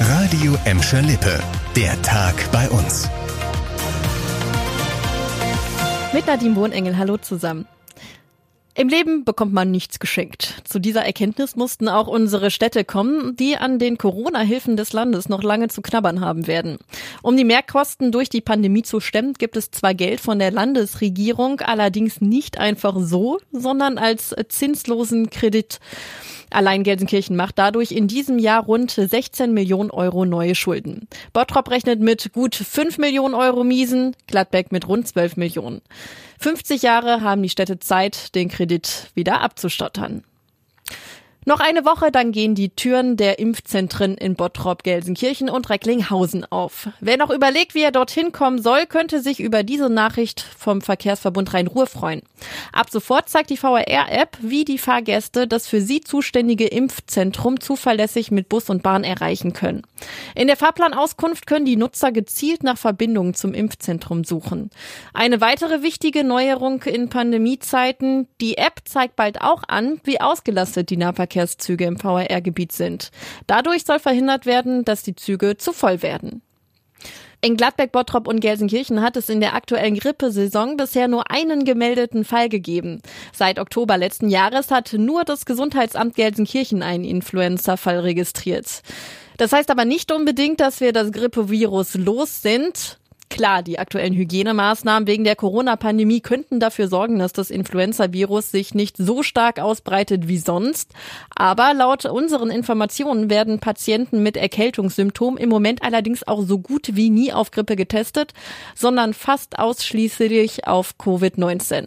Radio Emscher-Lippe, der Tag bei uns. Mit Nadine Wohenengel, hallo zusammen. Im Leben bekommt man nichts geschenkt. Zu dieser Erkenntnis mussten auch unsere Städte kommen, die an den Corona-Hilfen des Landes noch lange zu knabbern haben werden. Um die Mehrkosten durch die Pandemie zu stemmen, gibt es zwar Geld von der Landesregierung, allerdings nicht einfach so, sondern als zinslosen Kredit. Allein Gelsenkirchen macht dadurch in diesem Jahr rund 16 Millionen Euro neue Schulden. Bottrop rechnet mit gut 5 Millionen Euro Miesen, Gladbeck mit rund 12 Millionen. 50 Jahre haben die Städte Zeit, den Kredit wieder abzustottern. Noch eine Woche, dann gehen die Türen der Impfzentren in Bottrop, Gelsenkirchen und Recklinghausen auf. Wer noch überlegt, wie er dorthin kommen soll, könnte sich über diese Nachricht vom Verkehrsverbund Rhein-Ruhr freuen. Ab sofort zeigt die VRR-App, wie die Fahrgäste das für sie zuständige Impfzentrum zuverlässig mit Bus und Bahn erreichen können. In der Fahrplanauskunft können die Nutzer gezielt nach Verbindungen zum Impfzentrum suchen. Eine weitere wichtige Neuerung in Pandemiezeiten: die App zeigt bald auch an, wie ausgelastet die Nahverkehrszüge im VRR-Gebiet sind. Dadurch soll verhindert werden, dass die Züge zu voll werden. In Gladbeck, Bottrop und Gelsenkirchen hat es in der aktuellen Grippesaison bisher nur einen gemeldeten Fall gegeben. Seit Oktober letzten Jahres hat nur das Gesundheitsamt Gelsenkirchen einen Influenza-Fall registriert. Das heißt aber nicht unbedingt, dass wir das Grippevirus los sind. Klar, die aktuellen Hygienemaßnahmen wegen der Corona-Pandemie könnten dafür sorgen, dass das Influenza-Virus sich nicht so stark ausbreitet wie sonst. Aber laut unseren Informationen werden Patienten mit Erkältungssymptomen im Moment allerdings auch so gut wie nie auf Grippe getestet, sondern fast ausschließlich auf Covid-19.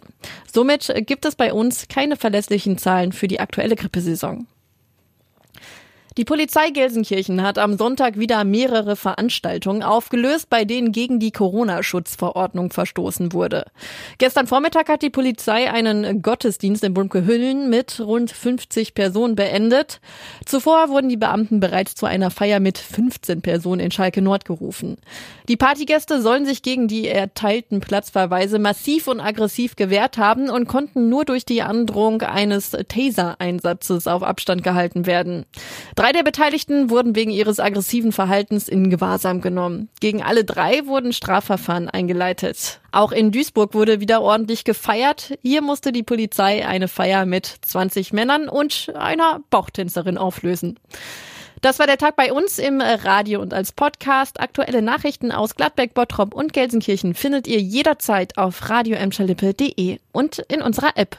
Somit gibt es bei uns keine verlässlichen Zahlen für die aktuelle Grippesaison. Die Polizei Gelsenkirchen hat am Sonntag wieder mehrere Veranstaltungen aufgelöst, bei denen gegen die Corona-Schutzverordnung verstoßen wurde. Gestern Vormittag hat die Polizei einen Gottesdienst in Bulmke-Hüllen mit rund 50 Personen beendet. Zuvor wurden die Beamten bereits zu einer Feier mit 15 Personen in Schalke-Nord gerufen. Die Partygäste sollen sich gegen die erteilten Platzverweise massiv und aggressiv gewehrt haben und konnten nur durch die Androhung eines Taser-Einsatzes auf Abstand gehalten werden. 3 der Beteiligten wurden wegen ihres aggressiven Verhaltens in Gewahrsam genommen. Gegen alle 3 wurden Strafverfahren eingeleitet. Auch in Duisburg wurde wieder ordentlich gefeiert. Hier musste die Polizei eine Feier mit 20 Männern und einer Bauchtänzerin auflösen. Das war der Tag bei uns im Radio und als Podcast. Aktuelle Nachrichten aus Gladbeck, Bottrop und Gelsenkirchen findet ihr jederzeit auf radioemscherlippe.de und in unserer App.